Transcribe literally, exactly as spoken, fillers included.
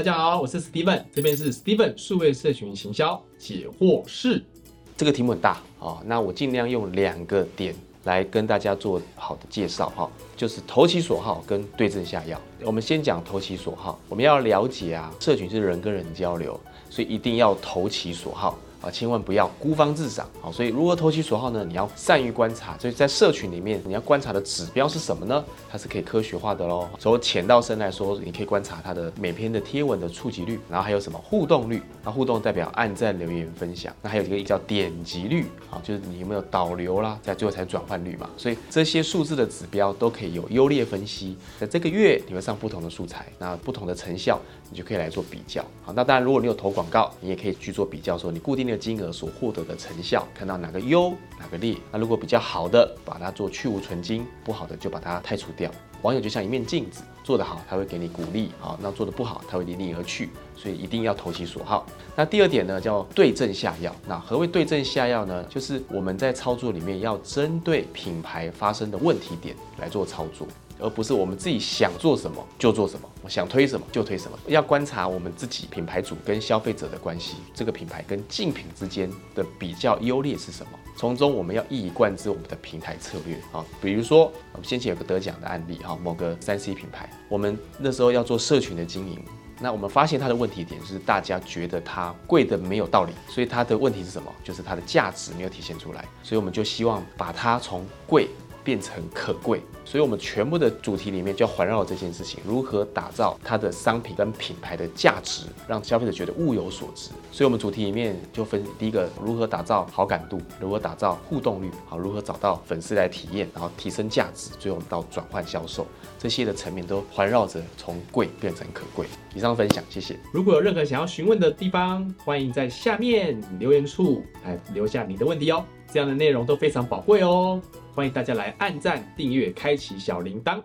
大家好，我是 Steven， 这边是 Steven 数位社群行销解惑室。这个题目很大啊，那我尽量用两个点来跟大家做好的介绍哈，就是投其所好跟对症下药。我们先讲投其所好，我们要了解啊，社群是人跟人交流，所以一定要投其所好。啊，千万不要孤芳自赏啊！所以如何投其所好呢？你要善于观察，所以在社群里面，你要观察的指标是什么呢？它是可以科学化的喽。从浅到深来说，你可以观察它的每篇的贴文的触及率，然后还有什么互动率？那互动代表按赞、留言、分享。那还有一个叫点击率啊，就是你有没有导流啦，在最后才转换率嘛。所以这些数字的指标都可以有优劣分析。在这个月你会上不同的素材，那不同的成效你就可以来做比较。好，那当然如果你有投广告，你也可以去做比较，说你固定的金额所获得的成效，看到哪个优哪个劣，那如果比较好的，把它做去无存菁，不好的就把它汰除掉。网友就像一面镜子，做得好他会给你鼓励，好，那做得不好他会离你而去，所以一定要投其所好。那第二点呢，叫对症下药。那何谓对症下药呢？就是我们在操作里面要针对品牌发生的问题点来做操作，而不是我们自己想做什么就做什么，我想推什么就推什么。要观察我们自己品牌主跟消费者的关系，这个品牌跟竞品之间的比较优劣是什么，从中我们要一以贯之我们的平台策略啊。比如说我们先前有个得奖的案例哈，某个三 C 品牌，我们那时候要做社群的经营。那我们发现它的问题点是大家觉得它贵的没有道理，所以它的问题是什么？就是它的价值没有体现出来，所以我们就希望把它从贵变成可贵。所以我们全部的主题里面就要环绕这件事情，如何打造它的商品跟品牌的价值，让消费者觉得物有所值。所以我们主题里面就分第一个，如何打造好感度，如何打造互动率，好，如何找到粉丝来体验，然后提升价值，最后我们到转换销售，这些的层面都环绕着从贵变成可贵。以上分享，谢谢。如果有任何想要询问的地方，欢迎在下面留言处来留下你的问题哦，这样的内容都非常宝贵哦。欢迎大家来按赞、订阅、开启小铃铛。